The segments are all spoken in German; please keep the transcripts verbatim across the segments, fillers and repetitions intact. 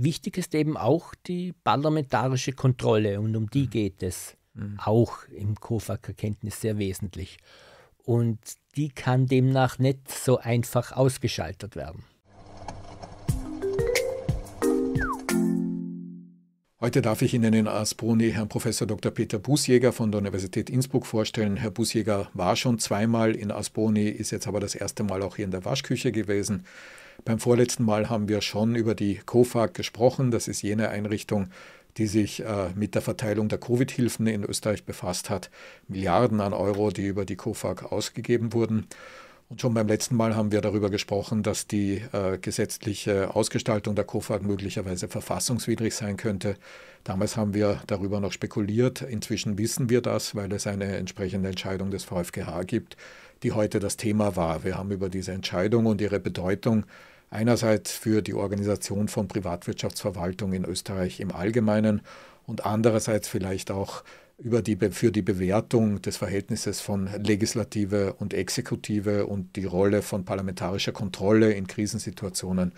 Wichtig ist eben auch die parlamentarische Kontrolle, und um die geht es mhm. auch im COFAG-Erkenntnis sehr wesentlich. Und die kann demnach nicht so einfach ausgeschaltet werden. Heute darf ich Ihnen in Asponi Herrn Professor Doktor Peter Bußjäger von der Universität Innsbruck vorstellen. Herr Bußjäger war schon zweimal in Asponi, ist jetzt aber das erste Mal auch hier in der Waschküche gewesen. Beim vorletzten Mal haben wir schon über die COFAG gesprochen. Das ist jene Einrichtung, die sich äh, mit der Verteilung der Covid-Hilfen in Österreich befasst hat. Milliarden an Euro, die über die COFAG ausgegeben wurden. Und schon beim letzten Mal haben wir darüber gesprochen, dass die äh, gesetzliche Ausgestaltung der COFAG möglicherweise verfassungswidrig sein könnte. Damals haben wir darüber noch spekuliert. Inzwischen wissen wir das, weil es eine entsprechende Entscheidung des VfGH gibt, die heute das Thema war. Wir haben über diese Entscheidung und ihre Bedeutung einerseits für die Organisation von Privatwirtschaftsverwaltung in Österreich im Allgemeinen und andererseits vielleicht auch über die, für die Bewertung des Verhältnisses von Legislative und Exekutive und die Rolle von parlamentarischer Kontrolle in Krisensituationen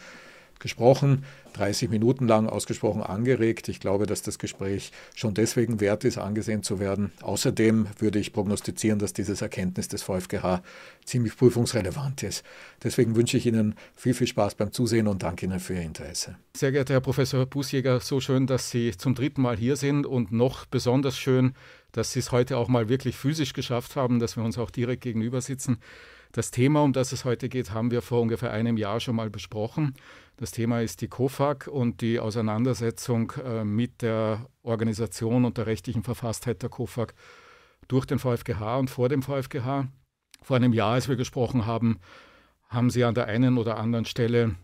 gesprochen, dreißig Minuten lang ausgesprochen angeregt. Ich glaube, dass das Gespräch schon deswegen wert ist, angesehen zu werden. Außerdem würde ich prognostizieren, dass dieses Erkenntnis des VfGH ziemlich prüfungsrelevant ist. Deswegen wünsche ich Ihnen viel, viel Spaß beim Zusehen und danke Ihnen für Ihr Interesse. Sehr geehrter Herr Professor Bußjäger, so schön, dass Sie zum dritten Mal hier sind und noch besonders schön, dass Sie es heute auch mal wirklich physisch geschafft haben, dass wir uns auch direkt gegenüber sitzen. Das Thema, um das es heute geht, haben wir vor ungefähr einem Jahr schon mal besprochen. Das Thema ist die COFAG und die Auseinandersetzung äh, mit der Organisation und der rechtlichen Verfasstheit der COFAG durch den VfGH und vor dem VfGH. Vor einem Jahr, als wir gesprochen haben, haben Sie an der einen oder anderen Stelle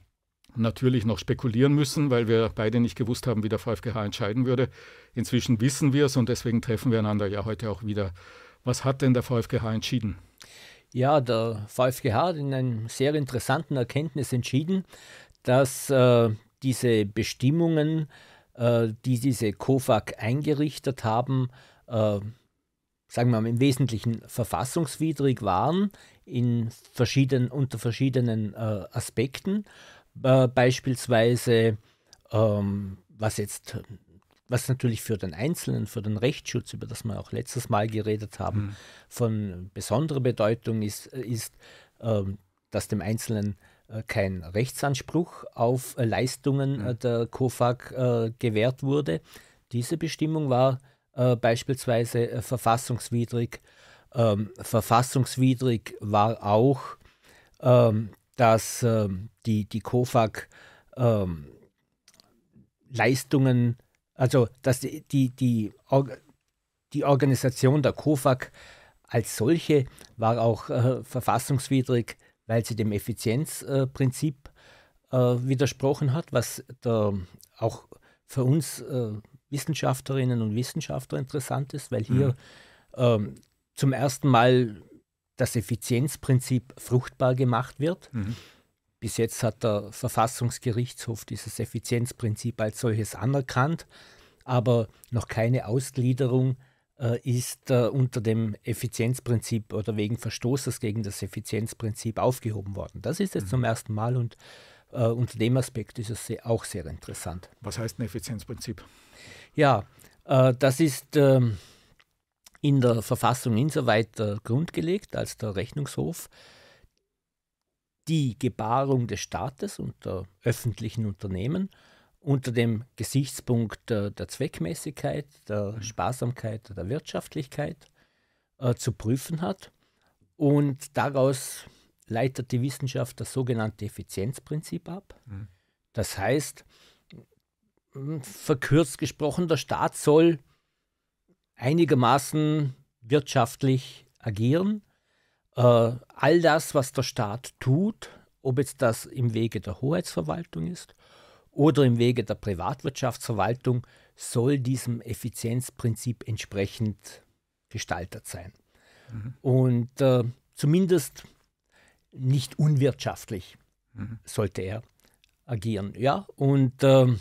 natürlich noch spekulieren müssen, weil wir beide nicht gewusst haben, wie der VfGH entscheiden würde. Inzwischen wissen wir es und deswegen treffen wir einander ja heute auch wieder. Was hat denn der VfGH entschieden? Ja, der VfGH hat in einem sehr interessanten Erkenntnis entschieden, dass äh, diese Bestimmungen, äh, die diese COFAG eingerichtet haben, äh, sagen wir mal im Wesentlichen verfassungswidrig waren, in verschieden, unter verschiedenen äh, Aspekten. Äh, beispielsweise, ähm, was jetzt, was natürlich für den Einzelnen, für den Rechtsschutz, über das wir auch letztes Mal geredet haben, mhm. von besonderer Bedeutung ist, ist äh, dass dem Einzelnen äh, kein Rechtsanspruch auf äh, Leistungen mhm. äh, der COFAG äh, gewährt wurde. Diese Bestimmung war äh, beispielsweise äh, verfassungswidrig. Ähm, verfassungswidrig war auch, ähm, dass äh, die, die COFAG äh, Leistungen, also dass die, die, die, Org- die Organisation der COFAG als solche war auch äh, verfassungswidrig, weil sie dem Effizienzprinzip äh, äh, widersprochen hat, was der, auch für uns äh, Wissenschaftlerinnen und Wissenschaftler interessant ist, weil hier mhm. äh, zum ersten Mal das Effizienzprinzip fruchtbar gemacht wird. Mhm. Bis jetzt hat der Verfassungsgerichtshof dieses Effizienzprinzip als solches anerkannt, aber noch keine Ausgliederung äh, ist äh, unter dem Effizienzprinzip oder wegen Verstoßes gegen das Effizienzprinzip aufgehoben worden. Das ist jetzt mhm. zum ersten Mal und äh, unter dem Aspekt ist es auch sehr interessant. Was heißt ein Effizienzprinzip? Ja, äh, das ist äh, in der Verfassung insoweit äh, grundgelegt, als der Rechnungshof die Gebarung des Staates und der öffentlichen Unternehmen unter dem Gesichtspunkt äh, der Zweckmäßigkeit, der mhm. Sparsamkeit, der Wirtschaftlichkeit äh, zu prüfen hat. Und daraus leitet die Wissenschaft das sogenannte Effizienzprinzip ab. Mhm. Das heißt, verkürzt gesprochen, der Staat soll einigermaßen wirtschaftlich agieren. Uh, all das, was der Staat tut, ob jetzt das im Wege der Hoheitsverwaltung ist oder im Wege der Privatwirtschaftsverwaltung, soll diesem Effizienzprinzip entsprechend gestaltet sein. Mhm. Und uh, zumindest nicht unwirtschaftlich mhm. sollte er agieren. Ja? Und uh,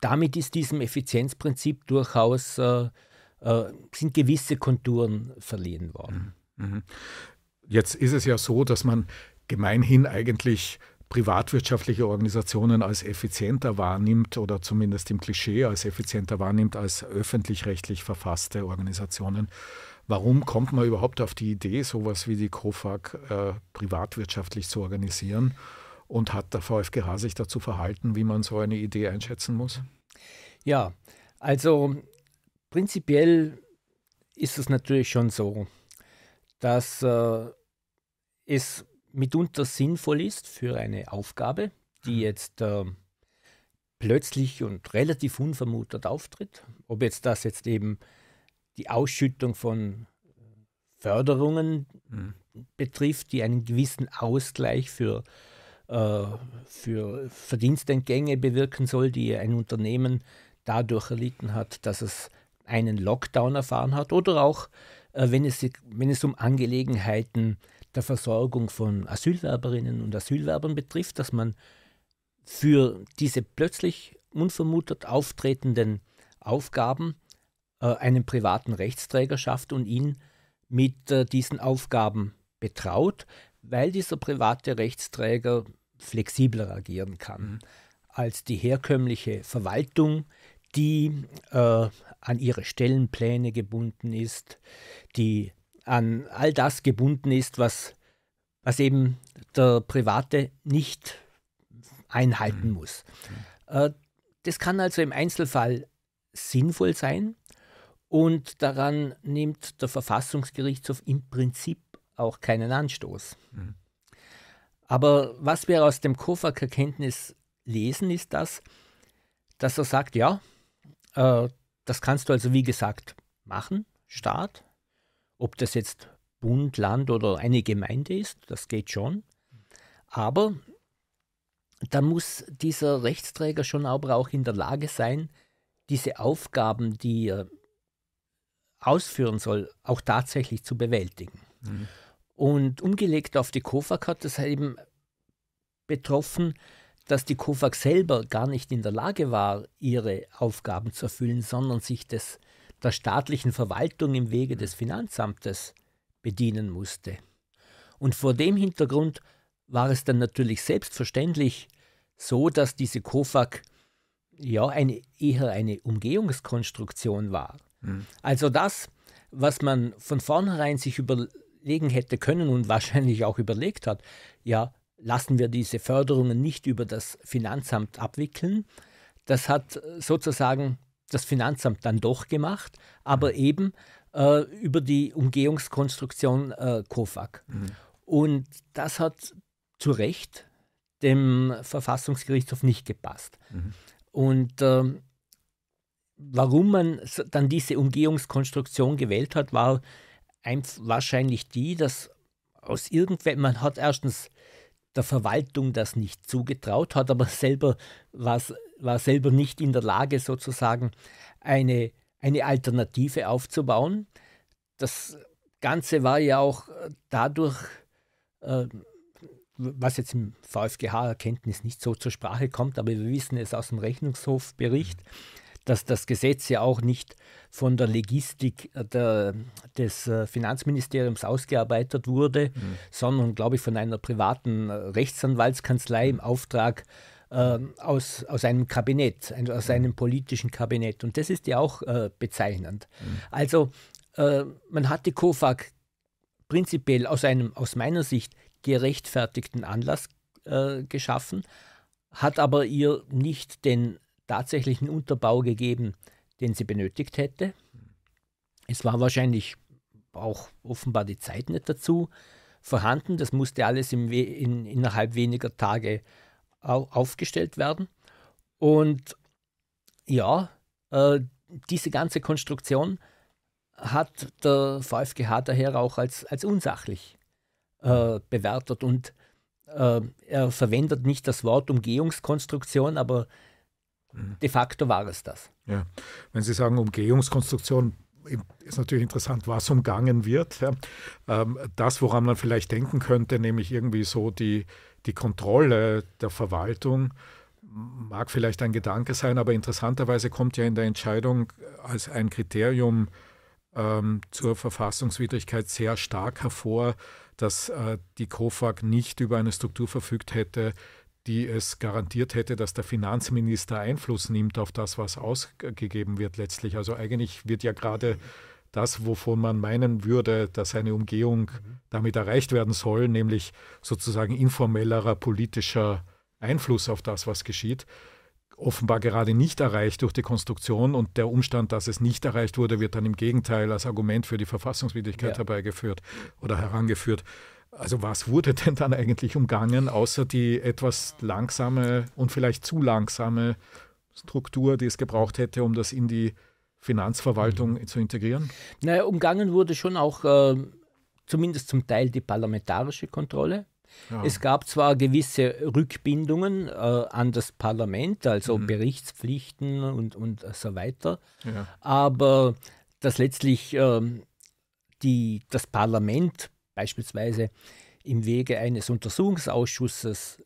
damit ist diesem Effizienzprinzip durchaus uh, sind gewisse Konturen verliehen worden. Jetzt ist es ja so, dass man gemeinhin eigentlich privatwirtschaftliche Organisationen als effizienter wahrnimmt oder zumindest im Klischee als effizienter wahrnimmt als öffentlich-rechtlich verfasste Organisationen. Warum kommt man überhaupt auf die Idee, sowas wie die COFAG äh, privatwirtschaftlich zu organisieren? Und hat der VfGH sich dazu verhalten, wie man so eine Idee einschätzen muss? Ja, also prinzipiell ist es natürlich schon so, dass äh, es mitunter sinnvoll ist für eine Aufgabe, die jetzt äh, plötzlich und relativ unvermutet auftritt. Ob jetzt das jetzt eben die Ausschüttung von Förderungen mhm. betrifft, die einen gewissen Ausgleich für für Verdienstentgänge bewirken soll, die ein Unternehmen dadurch erlitten hat, dass es einen Lockdown erfahren hat, oder auch, wenn es, wenn es um Angelegenheiten der Versorgung von Asylwerberinnen und Asylwerbern betrifft, dass man für diese plötzlich unvermutet auftretenden Aufgaben einen privaten Rechtsträger schafft und ihn mit diesen Aufgaben betraut, weil dieser private Rechtsträger flexibler agieren kann als die herkömmliche Verwaltung, die äh, an ihre Stellenpläne gebunden ist, die an all das gebunden ist, was, was eben der Private nicht einhalten muss. Äh, das kann also im Einzelfall sinnvoll sein, und daran nimmt der Verfassungsgerichtshof im Prinzip auch keinen Anstoß. Mhm. Aber was wir aus dem COFAG-Erkenntnis lesen, ist das, dass er sagt, ja, äh, das kannst du also wie gesagt machen, Staat, ob das jetzt Bund, Land oder eine Gemeinde ist, das geht schon, aber da muss dieser Rechtsträger schon aber auch in der Lage sein, diese Aufgaben, die er ausführen soll, auch tatsächlich zu bewältigen. Mhm. Und umgelegt auf die COFAG hat das eben betroffen, dass die COFAG selber gar nicht in der Lage war, ihre Aufgaben zu erfüllen, sondern sich des, der staatlichen Verwaltung im Wege des Finanzamtes bedienen musste. Und vor dem Hintergrund war es dann natürlich selbstverständlich so, dass diese COFAG ja eine, eher eine Umgehungskonstruktion war. Mhm. Also das, was man von vornherein sich überlegen hätte können und wahrscheinlich auch überlegt hat, ja, lassen wir diese Förderungen nicht über das Finanzamt abwickeln. Das hat sozusagen das Finanzamt dann doch gemacht, aber mhm. eben äh, über die Umgehungskonstruktion äh, COFAG. Mhm. Und das hat zu Recht dem Verfassungsgerichtshof nicht gepasst. Mhm. Und äh, warum man dann diese Umgehungskonstruktion gewählt hat, war wahrscheinlich die, dass aus irgendwelchen, man hat erstens der Verwaltung das nicht zugetraut, hat aber selber, war selber nicht in der Lage, sozusagen eine, eine Alternative aufzubauen. Das Ganze war ja auch dadurch, äh, was jetzt im VfGH-Erkenntnis nicht so zur Sprache kommt, aber wir wissen es aus dem Rechnungshof-Bericht, dass das Gesetz ja auch nicht von der Legistik der, des Finanzministeriums ausgearbeitet wurde, mhm. sondern, glaube ich, von einer privaten Rechtsanwaltskanzlei im Auftrag äh, aus, aus einem Kabinett, aus einem politischen Kabinett. Und das ist ja auch äh, bezeichnend. Mhm. Also äh, man hat die COFAG prinzipiell aus einem, aus meiner Sicht, gerechtfertigten Anlass äh, geschaffen, hat aber ihr nicht den tatsächlichen Unterbau gegeben, den sie benötigt hätte. Es war wahrscheinlich auch offenbar die Zeit nicht dazu vorhanden. Das musste alles im We in, innerhalb weniger Tage au aufgestellt werden. Und ja, äh, diese ganze Konstruktion hat der VfGH daher auch als, als unsachlich äh, bewertet. Und äh, er verwendet nicht das Wort Umgehungskonstruktion, aber de facto war es das. Ja. Wenn Sie sagen Umgehungskonstruktion, ist natürlich interessant, was umgangen wird. Das, woran man vielleicht denken könnte, nämlich irgendwie so die, die Kontrolle der Verwaltung, mag vielleicht ein Gedanke sein, aber interessanterweise kommt ja in der Entscheidung als ein Kriterium ähm, zur Verfassungswidrigkeit sehr stark hervor, dass äh, die COFAG nicht über eine Struktur verfügt hätte, die es garantiert hätte, dass der Finanzminister Einfluss nimmt auf das, was ausgegeben wird letztlich. Also eigentlich wird ja gerade das, wovon man meinen würde, dass eine Umgehung damit erreicht werden soll, nämlich sozusagen informellerer politischer Einfluss auf das, was geschieht, offenbar gerade nicht erreicht durch die Konstruktion, und der Umstand, dass es nicht erreicht wurde, wird dann im Gegenteil als Argument für die Verfassungswidrigkeit ja. herbeigeführt oder herangeführt. Also was wurde denn dann eigentlich umgangen, außer die etwas langsame und vielleicht zu langsame Struktur, die es gebraucht hätte, um das in die Finanzverwaltung mhm. zu integrieren? Naja, umgangen wurde schon auch äh, zumindest zum Teil die parlamentarische Kontrolle. Ja. Es gab zwar gewisse Rückbindungen äh, an das Parlament, also mhm. Berichtspflichten und, und so weiter, ja. aber dass letztlich äh, die, das Parlament beispielsweise im Wege eines Untersuchungsausschusses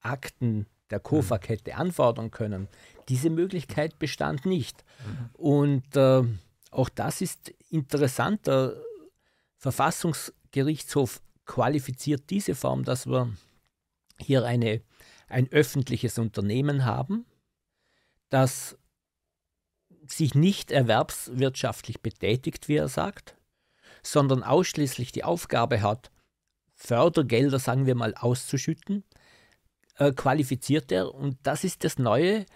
Akten der COFAG mhm. hätte anfordern können, diese Möglichkeit bestand nicht. Mhm. Und äh, auch das ist interessant. Der Verfassungsgerichtshof qualifiziert diese Form, dass wir hier eine, ein öffentliches Unternehmen haben, das sich nicht erwerbswirtschaftlich betätigt, wie er sagt, sondern ausschließlich die Aufgabe hat, Fördergelder, sagen wir mal, auszuschütten, äh, qualifiziert er. Und das ist das Neue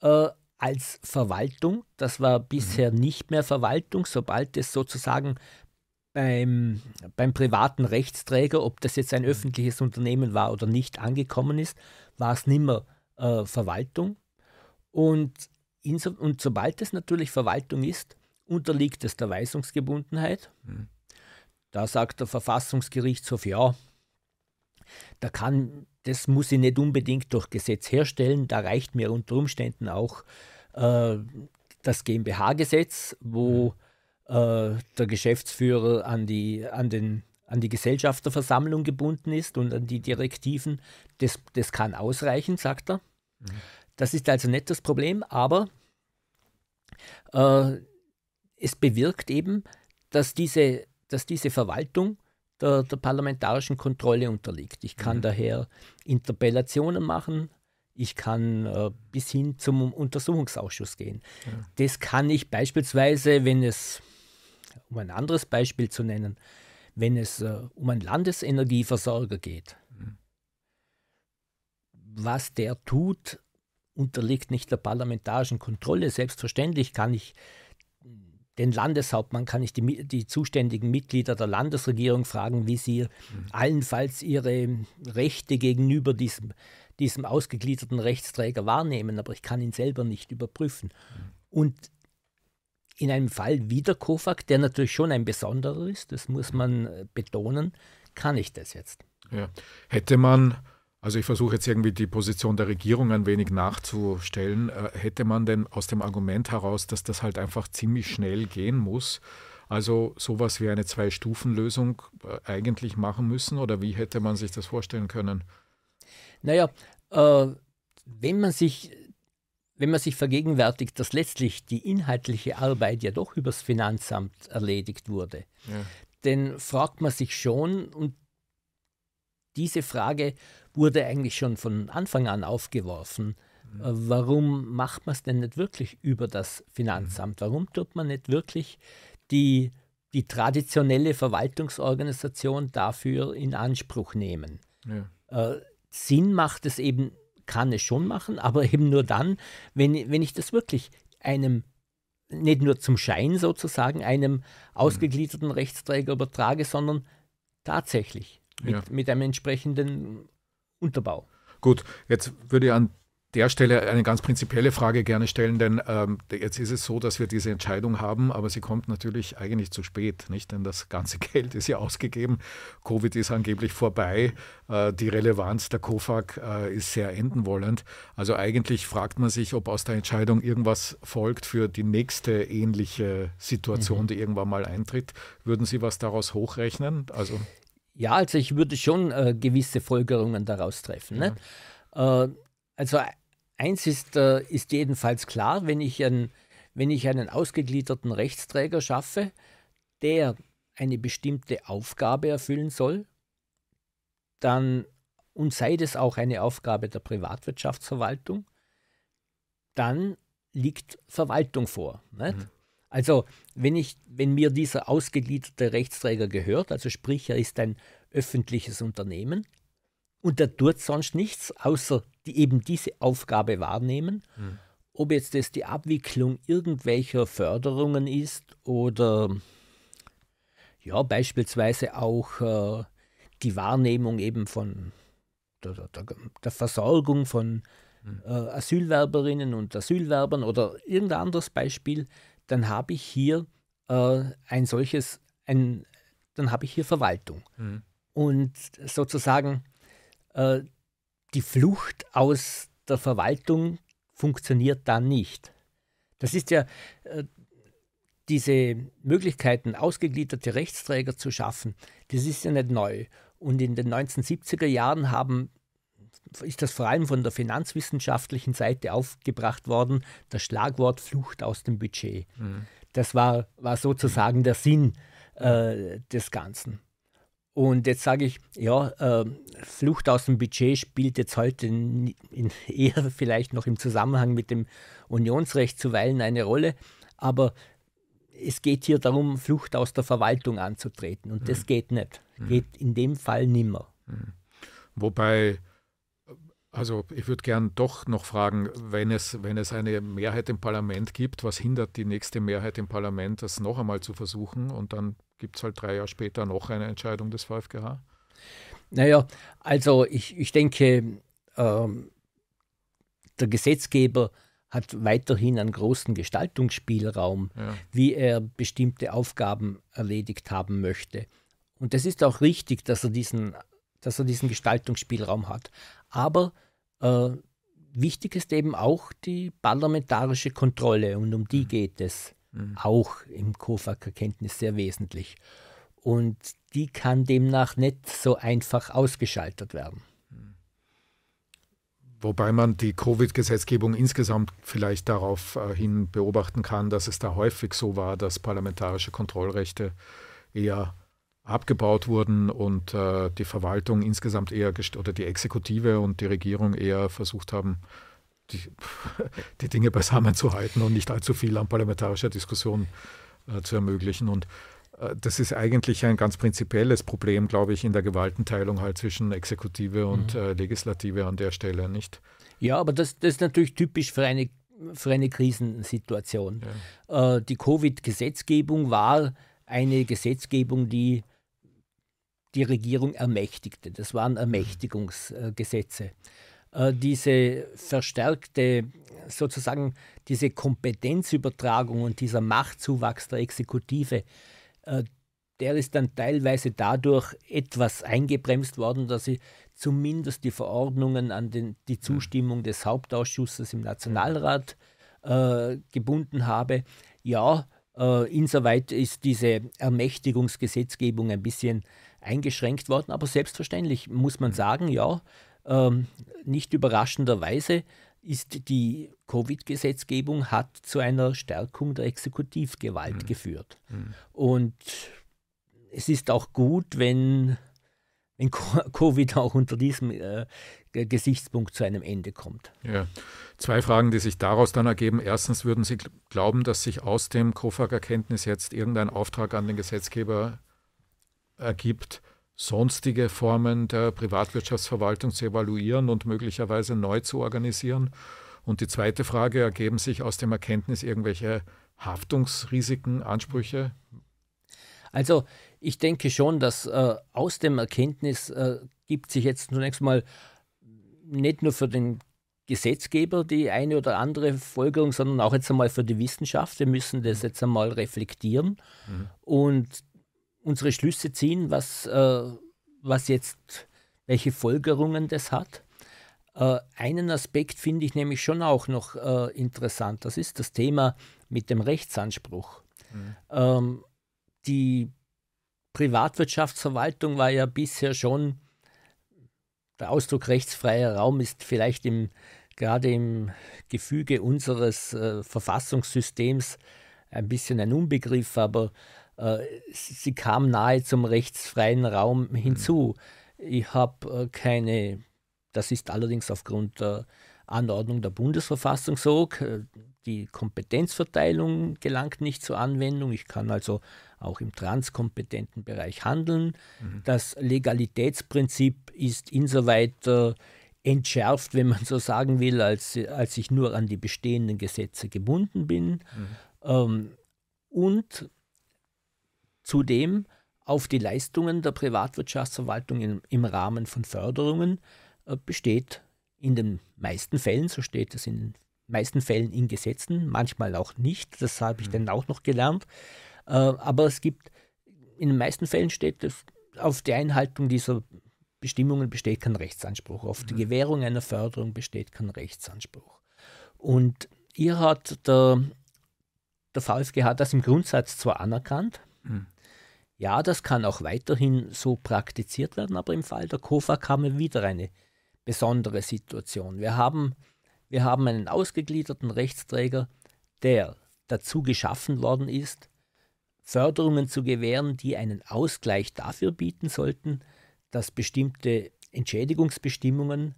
äh, als Verwaltung. Das war bisher mhm. nicht mehr Verwaltung, sobald es sozusagen Beim, beim privaten Rechtsträger, ob das jetzt ein öffentliches Unternehmen war oder nicht, angekommen ist, war es nimmer äh, Verwaltung. Und, inso, und sobald es natürlich Verwaltung ist, unterliegt es der Weisungsgebundenheit. Mhm. Da sagt der Verfassungsgerichtshof, ja, da kann, das muss ich nicht unbedingt durch Gesetz herstellen, da reicht mir unter Umständen auch äh, das GmbH-Gesetz, wo mhm. der Geschäftsführer an die, an den, an die Gesellschafterversammlung gebunden ist und an die Direktiven, das, das kann ausreichen, sagt er. Mhm. Das ist also nicht das Problem, aber äh, es bewirkt eben, dass diese, dass diese Verwaltung der, der parlamentarischen Kontrolle unterliegt. Ich kann mhm. daher Interpellationen machen, ich kann äh, bis hin zum Untersuchungsausschuss gehen. Mhm. Das kann ich beispielsweise, wenn es, um ein anderes Beispiel zu nennen, wenn es äh, um einen Landesenergieversorger geht, mhm. was der tut, unterliegt nicht der parlamentarischen Kontrolle. Selbstverständlich kann ich den Landeshauptmann, kann ich die, die zuständigen Mitglieder der Landesregierung fragen, wie sie mhm. allenfalls ihre Rechte gegenüber diesem, diesem ausgegliederten Rechtsträger wahrnehmen, aber ich kann ihn selber nicht überprüfen. Mhm. Und in einem Fall wie der COFAG, der natürlich schon ein besonderer ist, das muss man betonen, kann ich das jetzt. Ja. Hätte man, also ich versuche jetzt irgendwie die Position der Regierung ein wenig nachzustellen, hätte man denn aus dem Argument heraus, dass das halt einfach ziemlich schnell gehen muss, also sowas wie eine Zwei-Stufen-Lösung eigentlich machen müssen, oder wie hätte man sich das vorstellen können? Naja, äh, wenn man sich... Wenn man sich vergegenwärtigt, dass letztlich die inhaltliche Arbeit ja doch übers Finanzamt erledigt wurde, ja. dann fragt man sich schon, und diese Frage wurde eigentlich schon von Anfang an aufgeworfen, mhm. äh, warum macht man es denn nicht wirklich über das Finanzamt? Mhm. Warum tut man nicht wirklich die, die traditionelle Verwaltungsorganisation dafür in Anspruch nehmen? Ja. Äh, Sinn macht es eben nicht. Kann es schon machen, aber eben nur dann, wenn, wenn ich das wirklich einem, nicht nur zum Schein sozusagen, einem ausgegliederten Rechtsträger übertrage, sondern tatsächlich mit, ja. mit einem entsprechenden Unterbau. Gut, jetzt würde ich an der Stelle eine ganz prinzipielle Frage gerne stellen, denn ähm, jetzt ist es so, dass wir diese Entscheidung haben, aber sie kommt natürlich eigentlich zu spät, nicht? Denn das ganze Geld ist ja ausgegeben, Covid ist angeblich vorbei, äh, die Relevanz der COFAG äh, ist sehr endenwollend. Also eigentlich fragt man sich, ob aus der Entscheidung irgendwas folgt für die nächste ähnliche Situation, mhm. die irgendwann mal eintritt. Würden Sie was daraus hochrechnen? Also ja, also ich würde schon äh, gewisse Folgerungen daraus treffen. Ja. Ne? Äh, Also eins ist, äh, ist jedenfalls klar, wenn ich, ein, wenn ich einen ausgegliederten Rechtsträger schaffe, der eine bestimmte Aufgabe erfüllen soll, dann und sei das auch eine Aufgabe der Privatwirtschaftsverwaltung, dann liegt Verwaltung vor. Nicht? Mhm. Also wenn, ich, wenn mir dieser ausgegliederte Rechtsträger gehört, also sprich, er ist ein öffentliches Unternehmen und der tut sonst nichts, außer die eben diese Aufgabe wahrnehmen, mhm. ob jetzt das die Abwicklung irgendwelcher Förderungen ist oder ja beispielsweise auch äh, die Wahrnehmung eben von der, der, der Versorgung von mhm. äh, Asylwerberinnen und Asylwerbern oder irgendein anderes Beispiel, dann habe ich hier äh, ein solches, ein, dann habe ich hier Verwaltung. Mhm. Und sozusagen äh, die Flucht aus der Verwaltung funktioniert dann nicht. Das ist ja, äh, diese Möglichkeiten, ausgegliederte Rechtsträger zu schaffen, das ist ja nicht neu. Und in den neunzehnhundertsiebziger Jahren haben, ist das vor allem von der finanzwissenschaftlichen Seite aufgebracht worden, das Schlagwort Flucht aus dem Budget. Mhm. Das war, war sozusagen der Sinn äh, des Ganzen. Und jetzt sage ich, ja, äh, Flucht aus dem Budget spielt jetzt heute in, in eher vielleicht noch im Zusammenhang mit dem Unionsrecht zuweilen eine Rolle, aber es geht hier darum, Flucht aus der Verwaltung anzutreten und mhm. das geht nicht, geht mhm. in dem Fall nimmer. Mhm. Wobei, also ich würde gern doch noch fragen, wenn es, wenn es eine Mehrheit im Parlament gibt, was hindert die nächste Mehrheit im Parlament, das noch einmal zu versuchen und dann gibt es halt drei Jahre später noch eine Entscheidung des VfGH? Naja, also ich, ich denke, ähm, der Gesetzgeber hat weiterhin einen großen Gestaltungsspielraum, ja. wie er bestimmte Aufgaben erledigt haben möchte. Und das ist auch richtig, dass er diesen, dass er diesen Gestaltungsspielraum hat. Aber äh, wichtig ist eben auch die parlamentarische Kontrolle und um die mhm. geht es. Auch im COFAG-Erkenntnis sehr wesentlich. Und die kann demnach nicht so einfach ausgeschaltet werden. Wobei man die Covid-Gesetzgebung insgesamt vielleicht darauf äh, hin beobachten kann, dass es da häufig so war, dass parlamentarische Kontrollrechte eher abgebaut wurden und äh, die Verwaltung insgesamt eher, oder die Exekutive und die Regierung eher versucht haben, Die, die Dinge beisammen zu halten und nicht allzu viel an parlamentarischer Diskussion äh, zu ermöglichen. Und äh, das ist eigentlich ein ganz prinzipielles Problem, glaube ich, in der Gewaltenteilung halt zwischen Exekutive und mhm. äh, Legislative an der Stelle, nicht? Ja, aber das, das ist natürlich typisch für eine, für eine Krisensituation. Ja. Äh, die Covid-Gesetzgebung war eine Gesetzgebung, die die Regierung ermächtigte. Das waren Ermächtigungsgesetze. Äh, diese verstärkte, sozusagen diese Kompetenzübertragung und dieser Machtzuwachs der Exekutive, der ist dann teilweise dadurch etwas eingebremst worden, dass sie zumindest die Verordnungen an den, die Zustimmung des Hauptausschusses im Nationalrat äh, gebunden habe. Ja, äh, insoweit ist diese Ermächtigungsgesetzgebung ein bisschen eingeschränkt worden, aber selbstverständlich muss man sagen, ja, Ähm, nicht überraschenderweise ist die Covid-Gesetzgebung hat zu einer Stärkung der Exekutivgewalt mhm. geführt. Mhm. Und es ist auch gut, wenn, wenn Covid auch unter diesem äh, Gesichtspunkt zu einem Ende kommt. Ja. Zwei Fragen, die sich daraus dann ergeben. Erstens, würden Sie glauben, dass sich aus dem COFAG-Erkenntnis jetzt irgendein Auftrag an den Gesetzgeber ergibt, sonstige Formen der Privatwirtschaftsverwaltung zu evaluieren und möglicherweise neu zu organisieren? Und die zweite Frage, ergeben sich aus dem Erkenntnis irgendwelche Haftungsrisiken, Ansprüche? Also ich denke schon, dass äh, aus dem Erkenntnis äh, gibt sich jetzt zunächst mal nicht nur für den Gesetzgeber die eine oder andere Folgerung, sondern auch jetzt einmal für die Wissenschaft. Wir müssen das jetzt einmal reflektieren mhm. und unsere Schlüsse ziehen, was, äh, was jetzt, welche Folgerungen das hat. Äh, einen Aspekt finde ich nämlich schon auch noch äh, interessant, das ist das Thema mit dem Rechtsanspruch. Mhm. Ähm, die Privatwirtschaftsverwaltung war ja bisher schon, der Ausdruck rechtsfreier Raum ist vielleicht im, gerade im Gefüge unseres äh, Verfassungssystems ein bisschen ein Unbegriff, aber sie kam nahe zum rechtsfreien Raum hinzu. Ich habe keine Das ist allerdings aufgrund der Anordnung der Bundesverfassung so. Die Kompetenzverteilung gelangt nicht zur Anwendung. Ich kann also auch im transkompetenten Bereich handeln. Mhm. Das Legalitätsprinzip ist insoweit äh, entschärft, wenn man so sagen will, als, als ich nur an die bestehenden Gesetze gebunden bin. Mhm. Ähm, und zudem auf die Leistungen der Privatwirtschaftsverwaltung im, im Rahmen von Förderungen äh, besteht in den meisten Fällen, so steht es in den meisten Fällen in Gesetzen, manchmal auch nicht, das habe ich mhm. dann auch noch gelernt, äh, aber es gibt, in den meisten Fällen steht es, auf die Einhaltung dieser Bestimmungen besteht kein Rechtsanspruch, auf mhm. die Gewährung einer Förderung besteht kein Rechtsanspruch. Und hier hat der, der VfGH das im Grundsatz zwar anerkannt, mhm. ja, das kann auch weiterhin so praktiziert werden, aber im Fall der COFAG haben wir wieder eine besondere Situation. Wir haben, wir haben einen ausgegliederten Rechtsträger, der dazu geschaffen worden ist, Förderungen zu gewähren, die einen Ausgleich dafür bieten sollten, dass bestimmte Entschädigungsbestimmungen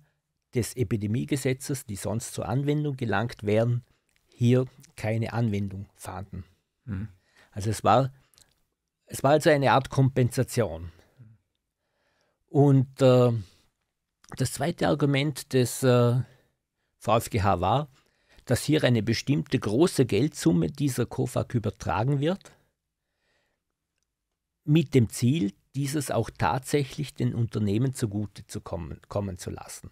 des Epidemiegesetzes, die sonst zur Anwendung gelangt wären, hier keine Anwendung fanden. Mhm. Also es war, es war also eine Art Kompensation. Und äh, das zweite Argument des äh, VfGH war, dass hier eine bestimmte große Geldsumme dieser COFAG übertragen wird, mit dem Ziel, dieses auch tatsächlich den Unternehmen zugute zu kommen, kommen zu lassen.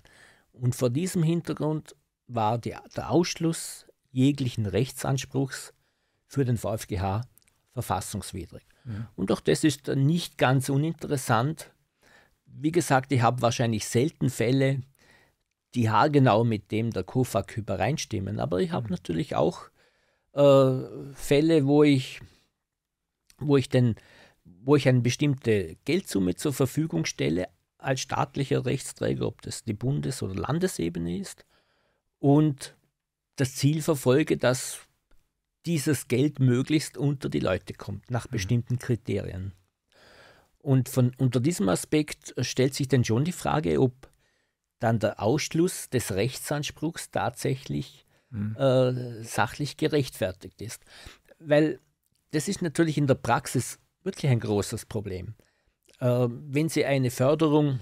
Und vor diesem Hintergrund war die, der Ausschluss jeglichen Rechtsanspruchs für den VfGH verfassungswidrig. Ja. Und auch das ist nicht ganz uninteressant. Wie gesagt, ich habe wahrscheinlich selten Fälle, die haargenau mit dem der COFAG übereinstimmen. Aber ich habe mhm. natürlich auch äh, Fälle, wo ich, wo, ich den, wo ich eine bestimmte Geldsumme zur Verfügung stelle als staatlicher Rechtsträger, ob das die Bundes- oder Landesebene ist, und das Ziel verfolge, dass dieses Geld möglichst unter die Leute kommt, nach mhm. bestimmten Kriterien. Und von, unter diesem Aspekt stellt sich dann schon die Frage, ob dann der Ausschluss des Rechtsanspruchs tatsächlich mhm. äh, sachlich gerechtfertigt ist. Weil das ist natürlich in der Praxis wirklich ein großes Problem. Äh, wenn Sie eine Förderung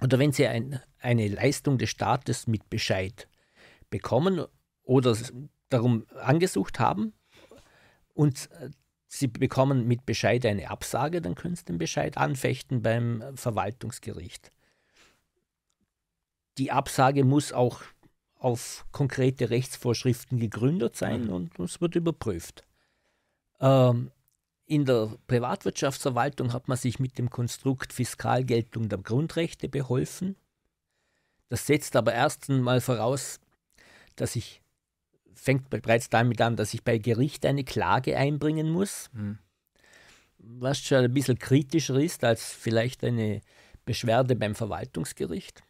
oder wenn Sie ein, eine Leistung des Staates mit Bescheid bekommen oder darum angesucht haben und äh, Sie bekommen mit Bescheid eine Absage, dann können Sie den Bescheid anfechten beim Verwaltungsgericht. Die Absage muss auch auf konkrete Rechtsvorschriften gegründet sein und es wird überprüft. Ähm, in der Privatwirtschaftsverwaltung hat man sich mit dem Konstrukt Fiskalgeltung der Grundrechte beholfen. Das setzt aber erst einmal voraus, dass ich fängt bereits damit an, dass ich bei Gericht eine Klage einbringen muss, mhm. was schon ein bisschen kritischer ist als vielleicht eine Beschwerde beim Verwaltungsgericht.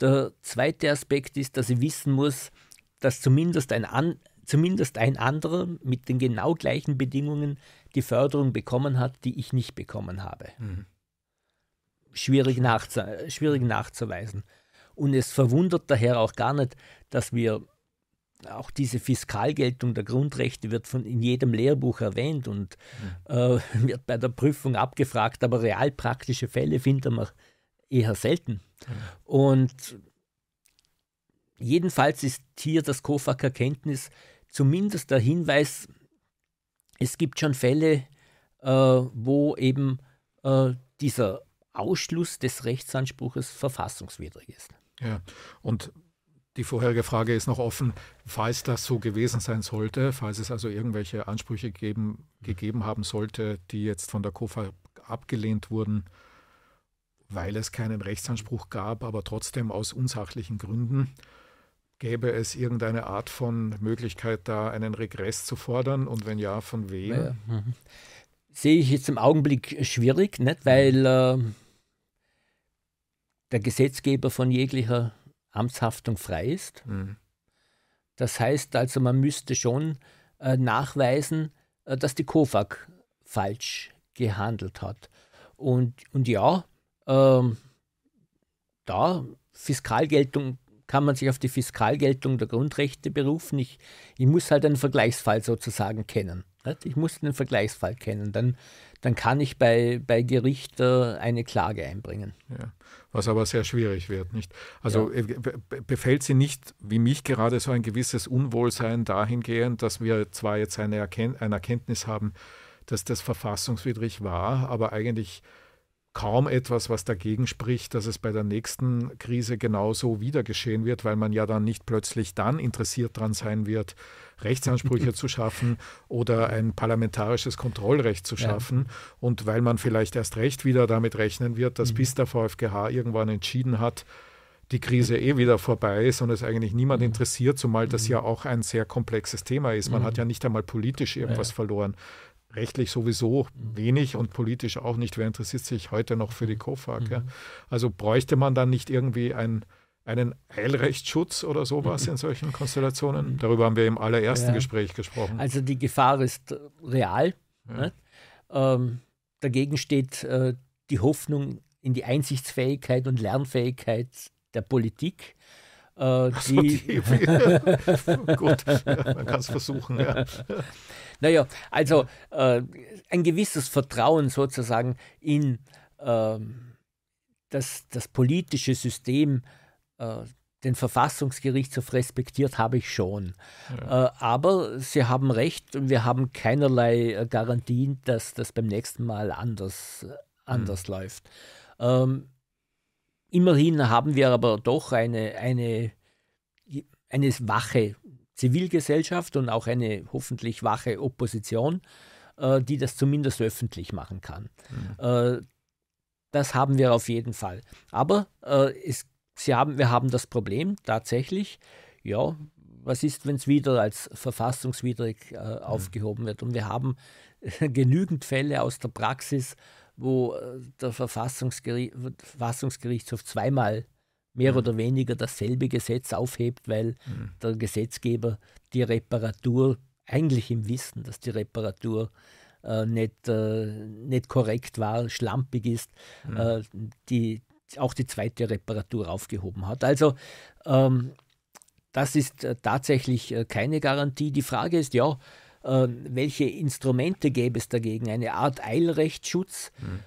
Der zweite Aspekt ist, dass ich wissen muss, dass zumindest ein, an, zumindest ein anderer mit den genau gleichen Bedingungen die Förderung bekommen hat, die ich nicht bekommen habe. Mhm. Schwierig, nachzu- schwierig nachzuweisen. Und es verwundert daher auch gar nicht, dass wir auch diese Fiskalgeltung der Grundrechte wird von in jedem Lehrbuch erwähnt und mhm. äh, wird bei der Prüfung abgefragt, aber realpraktische Fälle findet man eher selten. Mhm. Und jedenfalls ist hier das COFAG-Erkenntnis zumindest der Hinweis, es gibt schon Fälle, äh, wo eben äh, dieser Ausschluss des Rechtsanspruches verfassungswidrig ist. Ja, und die vorherige Frage ist noch offen, falls das so gewesen sein sollte, falls es also irgendwelche Ansprüche geben, gegeben haben sollte, die jetzt von der COFAG abgelehnt wurden, weil es keinen Rechtsanspruch gab, aber trotzdem aus unsachlichen Gründen, gäbe es irgendeine Art von Möglichkeit, da einen Regress zu fordern und wenn ja, von wem? Ja, ja. Sehe ich jetzt im Augenblick schwierig, nicht? Weil äh, der Gesetzgeber von jeglicher Amtshaftung frei ist. Mhm. Das heißt also, man müsste schon äh, nachweisen, äh, dass die COFAG falsch gehandelt hat. Und, und ja, äh, da Fiskalgeltung, kann man sich auf die Fiskalgeltung der Grundrechte berufen. Ich, ich muss halt einen Vergleichsfall sozusagen kennen. Nicht? Ich muss einen Vergleichsfall kennen, dann, dann kann ich bei, bei Gericht eine Klage einbringen. Ja, was aber sehr schwierig wird, nicht? Also ja. Befällt Sie nicht, wie mich gerade, so ein gewisses Unwohlsein dahingehend, dass wir zwar jetzt eine Erkennt- eine Erkenntnis haben, dass das verfassungswidrig war, aber eigentlich kaum etwas, was dagegen spricht, dass es bei der nächsten Krise genauso wieder geschehen wird, weil man ja dann nicht plötzlich dann interessiert daran sein wird, Rechtsansprüche zu schaffen oder ein parlamentarisches Kontrollrecht zu schaffen. Ja. Und weil man vielleicht erst recht wieder damit rechnen wird, dass mhm. bis der VfGH irgendwann entschieden hat, die Krise eh wieder vorbei ist und es eigentlich niemand interessiert, zumal das ja auch ein sehr komplexes Thema ist. Man mhm. hat ja nicht einmal politisch irgendwas ja. verloren. Rechtlich sowieso wenig und politisch auch nicht. Wer interessiert sich heute noch für die COFAG? Mhm. Ja? Also bräuchte man dann nicht irgendwie ein, einen Eilrechtsschutz oder sowas mhm. in solchen Konstellationen? Darüber haben wir im allerersten ja. Gespräch gesprochen. Also die Gefahr ist real. Ja. Ne? Ähm, dagegen steht äh, die Hoffnung in die Einsichtsfähigkeit und Lernfähigkeit der Politik. Äh, Ach so, die, die Gut, ja, man kann es versuchen. Ja. Naja, also äh, ein gewisses Vertrauen sozusagen in äh, das, das politische System, äh, den Verfassungsgerichtshof respektiert, habe ich schon. Ja. Äh, aber Sie haben recht, wir haben keinerlei äh, Garantien, dass das beim nächsten Mal anders, anders mhm. läuft. Ähm, immerhin haben wir aber doch eine, eine, eine wache Zivilgesellschaft und auch eine hoffentlich wache Opposition, äh, die das zumindest öffentlich machen kann. Mhm. Äh, das haben wir auf jeden Fall. Aber äh, es, sie haben, wir haben das Problem tatsächlich, ja, was ist, wenn es wieder als verfassungswidrig äh, mhm. aufgehoben wird? Und wir haben genügend Fälle aus der Praxis, wo der Verfassungsgeri- Verfassungsgerichtshof zweimal mehr oder weniger dasselbe Gesetz aufhebt, weil mhm. der Gesetzgeber die Reparatur, eigentlich im Wissen, dass die Reparatur äh, nicht, äh, nicht korrekt war, schlampig ist, mhm. äh, die, auch die zweite Reparatur aufgehoben hat. Also ähm, das ist äh, tatsächlich äh, keine Garantie. Die Frage ist ja, äh, welche Instrumente gäbe es dagegen? Eine Art Eilrechtsschutz? Mhm.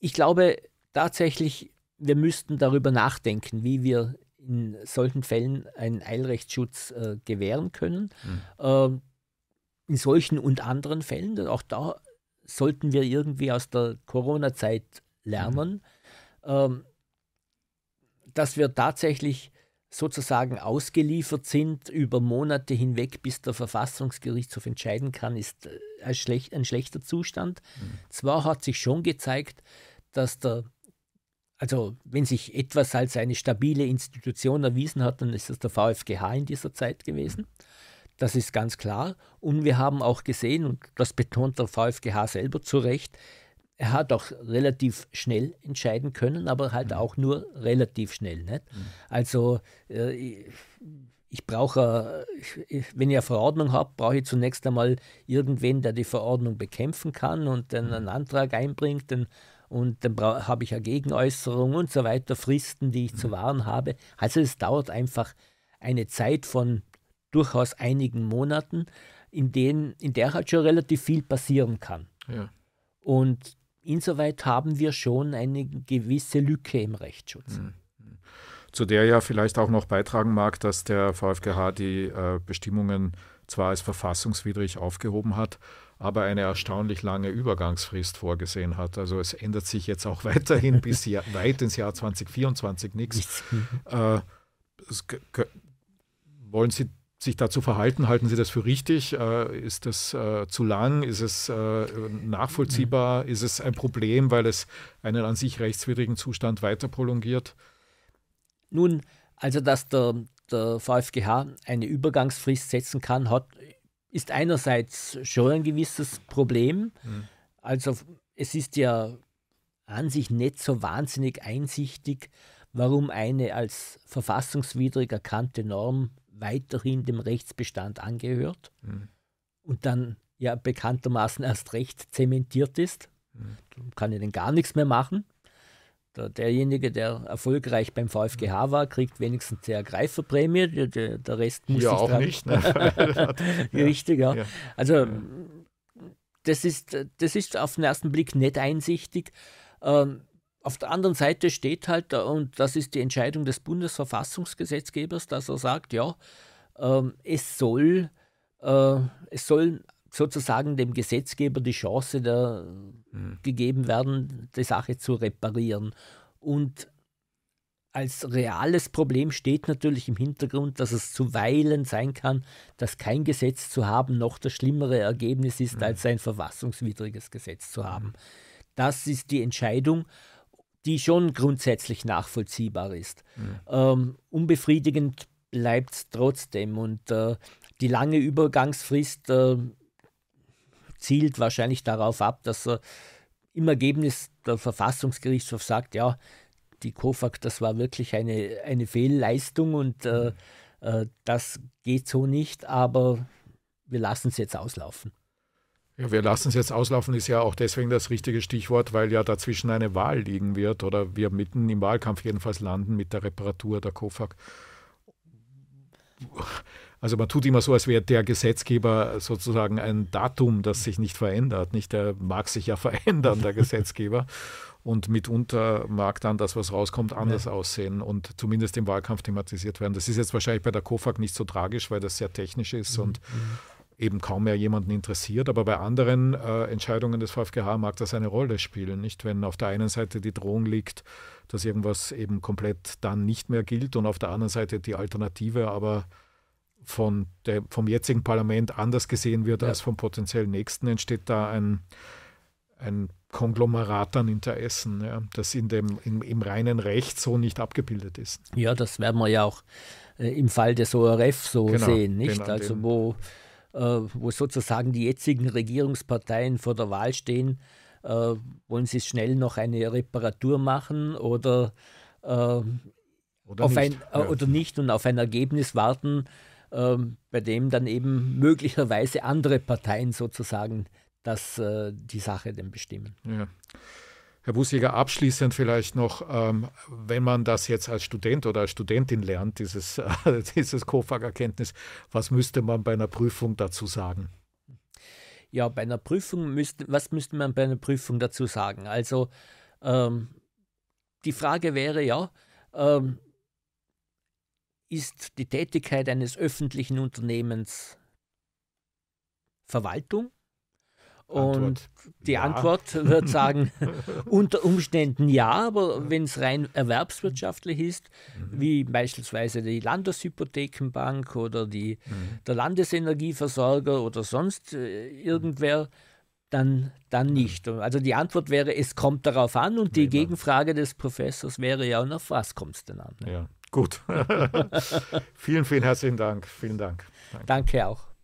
Ich glaube tatsächlich, wir müssten darüber nachdenken, wie wir in solchen Fällen einen Eilrechtsschutz äh, gewähren können. Mhm. Ähm, in solchen und anderen Fällen, auch da sollten wir irgendwie aus der Corona-Zeit lernen, mhm. ähm, dass wir tatsächlich sozusagen ausgeliefert sind über Monate hinweg, bis der Verfassungsgerichtshof entscheiden kann, ist ein, schlech- ein schlechter Zustand. Mhm. Zwar hat sich schon gezeigt, dass der Also wenn sich etwas als eine stabile Institution erwiesen hat, dann ist das der VfGH in dieser Zeit gewesen. Das ist ganz klar. Und wir haben auch gesehen, und das betont der VfGH selber zu Recht, er hat auch relativ schnell entscheiden können, aber halt auch nur relativ schnell. Nicht? Also äh, ich brauche, wenn ich eine Verordnung habe, brauche ich zunächst einmal irgendwen, der die Verordnung bekämpfen kann und dann einen Antrag einbringt, dann und dann habe ich eine Gegenäußerung und so weiter, Fristen, die ich mhm. zu wahren habe. Also es dauert einfach eine Zeit von durchaus einigen Monaten, in, denen, in der halt schon relativ viel passieren kann. Ja. Und insoweit haben wir schon eine gewisse Lücke im Rechtsschutz. Mhm. Zu der ja vielleicht auch noch beitragen mag, dass der VfGH die äh, Bestimmungen zwar als verfassungswidrig aufgehoben hat, aber eine erstaunlich lange Übergangsfrist vorgesehen hat. Also es ändert sich jetzt auch weiterhin bis Jahr, weit ins Jahr zwanzig vierundzwanzig nichts. Äh, g- wollen Sie sich dazu verhalten? Halten Sie das für richtig? Äh, ist das äh, zu lang? Ist es äh, nachvollziehbar? Ist es ein Problem, weil es einen an sich rechtswidrigen Zustand weiter prolongiert? Nun, also dass der, der VfGH eine Übergangsfrist setzen kann, hat ist einerseits schon ein gewisses Problem. Mhm. Also es ist ja an sich nicht so wahnsinnig einsichtig, warum eine als verfassungswidrig erkannte Norm weiterhin dem Rechtsbestand angehört mhm. und dann ja bekanntermaßen erst recht zementiert ist. Mhm. Dann kann ich denn gar nichts mehr machen. Derjenige, der erfolgreich beim VfGH war, kriegt wenigstens die Ergreiferprämie. Der Rest muss ja sich auch dran nicht. Ne? Richtig, ja. ja. Also das ist, das ist auf den ersten Blick nicht einsichtig. Ähm, auf der anderen Seite steht halt, und das ist die Entscheidung des Bundesverfassungsgesetzgebers, dass er sagt, ja, ähm, es soll, äh, es soll sozusagen dem Gesetzgeber die Chance der, mhm. gegeben werden, die Sache zu reparieren. Und als reales Problem steht natürlich im Hintergrund, dass es zuweilen sein kann, dass kein Gesetz zu haben noch das schlimmere Ergebnis ist, mhm. als ein verfassungswidriges Gesetz zu haben. Das ist die Entscheidung, die schon grundsätzlich nachvollziehbar ist. Mhm. Ähm, unbefriedigend bleibt es trotzdem. Und äh, die lange Übergangsfrist äh, zielt wahrscheinlich darauf ab, dass er im Ergebnis der Verfassungsgerichtshof sagt, ja, die COFAG, das war wirklich eine, eine Fehlleistung und äh, äh, das geht so nicht, aber wir lassen es jetzt auslaufen. Ja, wir lassen es jetzt auslaufen, ist ja auch deswegen das richtige Stichwort, weil ja dazwischen eine Wahl liegen wird oder wir mitten im Wahlkampf jedenfalls landen mit der Reparatur der COFAG. Also man tut immer so, als wäre der Gesetzgeber sozusagen ein Datum, das sich nicht verändert. Nicht? Der mag sich ja verändern, der Gesetzgeber. Und mitunter mag dann das, was rauskommt, anders ja. aussehen und zumindest im Wahlkampf thematisiert werden. Das ist jetzt wahrscheinlich bei der COFAG nicht so tragisch, weil das sehr technisch ist mhm. und eben kaum mehr jemanden interessiert. Aber bei anderen äh, Entscheidungen des VfGH mag das eine Rolle spielen. Nicht? Wenn auf der einen Seite die Drohung liegt, dass irgendwas eben komplett dann nicht mehr gilt und auf der anderen Seite die Alternative aber von der, vom jetzigen Parlament anders gesehen wird ja. als vom potenziell Nächsten, entsteht da ein, ein Konglomerat an Interessen, ja, das in dem, im, im reinen Recht so nicht abgebildet ist. Ja, das werden wir ja auch äh, im Fall des O R F so genau, sehen, nicht? Den, also wo wo sozusagen die jetzigen Regierungsparteien vor der Wahl stehen, äh, wollen sie schnell noch eine Reparatur machen oder, äh, oder, auf nicht. Ein, äh, ja. oder nicht und auf ein Ergebnis warten, äh, bei dem dann eben möglicherweise andere Parteien sozusagen das, äh, die Sache dann bestimmen. Ja. Herr Bußjäger, abschließend vielleicht noch, ähm, wenn man das jetzt als Student oder als Studentin lernt, dieses, äh, dieses COFAG-Erkenntnis, was müsste man bei einer Prüfung dazu sagen? Ja, bei einer Prüfung müsste, was müsste man bei einer Prüfung dazu sagen? Also ähm, die Frage wäre ja, ähm, ist die Tätigkeit eines öffentlichen Unternehmens Verwaltung? Und die ja. Antwort wird sagen, unter Umständen ja, aber wenn es rein erwerbswirtschaftlich ist, mhm. wie beispielsweise die Landeshypothekenbank oder die, mhm. der Landesenergieversorger oder sonst äh, irgendwer, dann, dann nicht. Also die Antwort wäre, es kommt darauf an und die nee, Gegenfrage des Professors wäre ja, und auf was kommt es denn an? Ne? Ja, gut. vielen, vielen herzlichen Dank. Vielen Dank. Danke, Danke auch.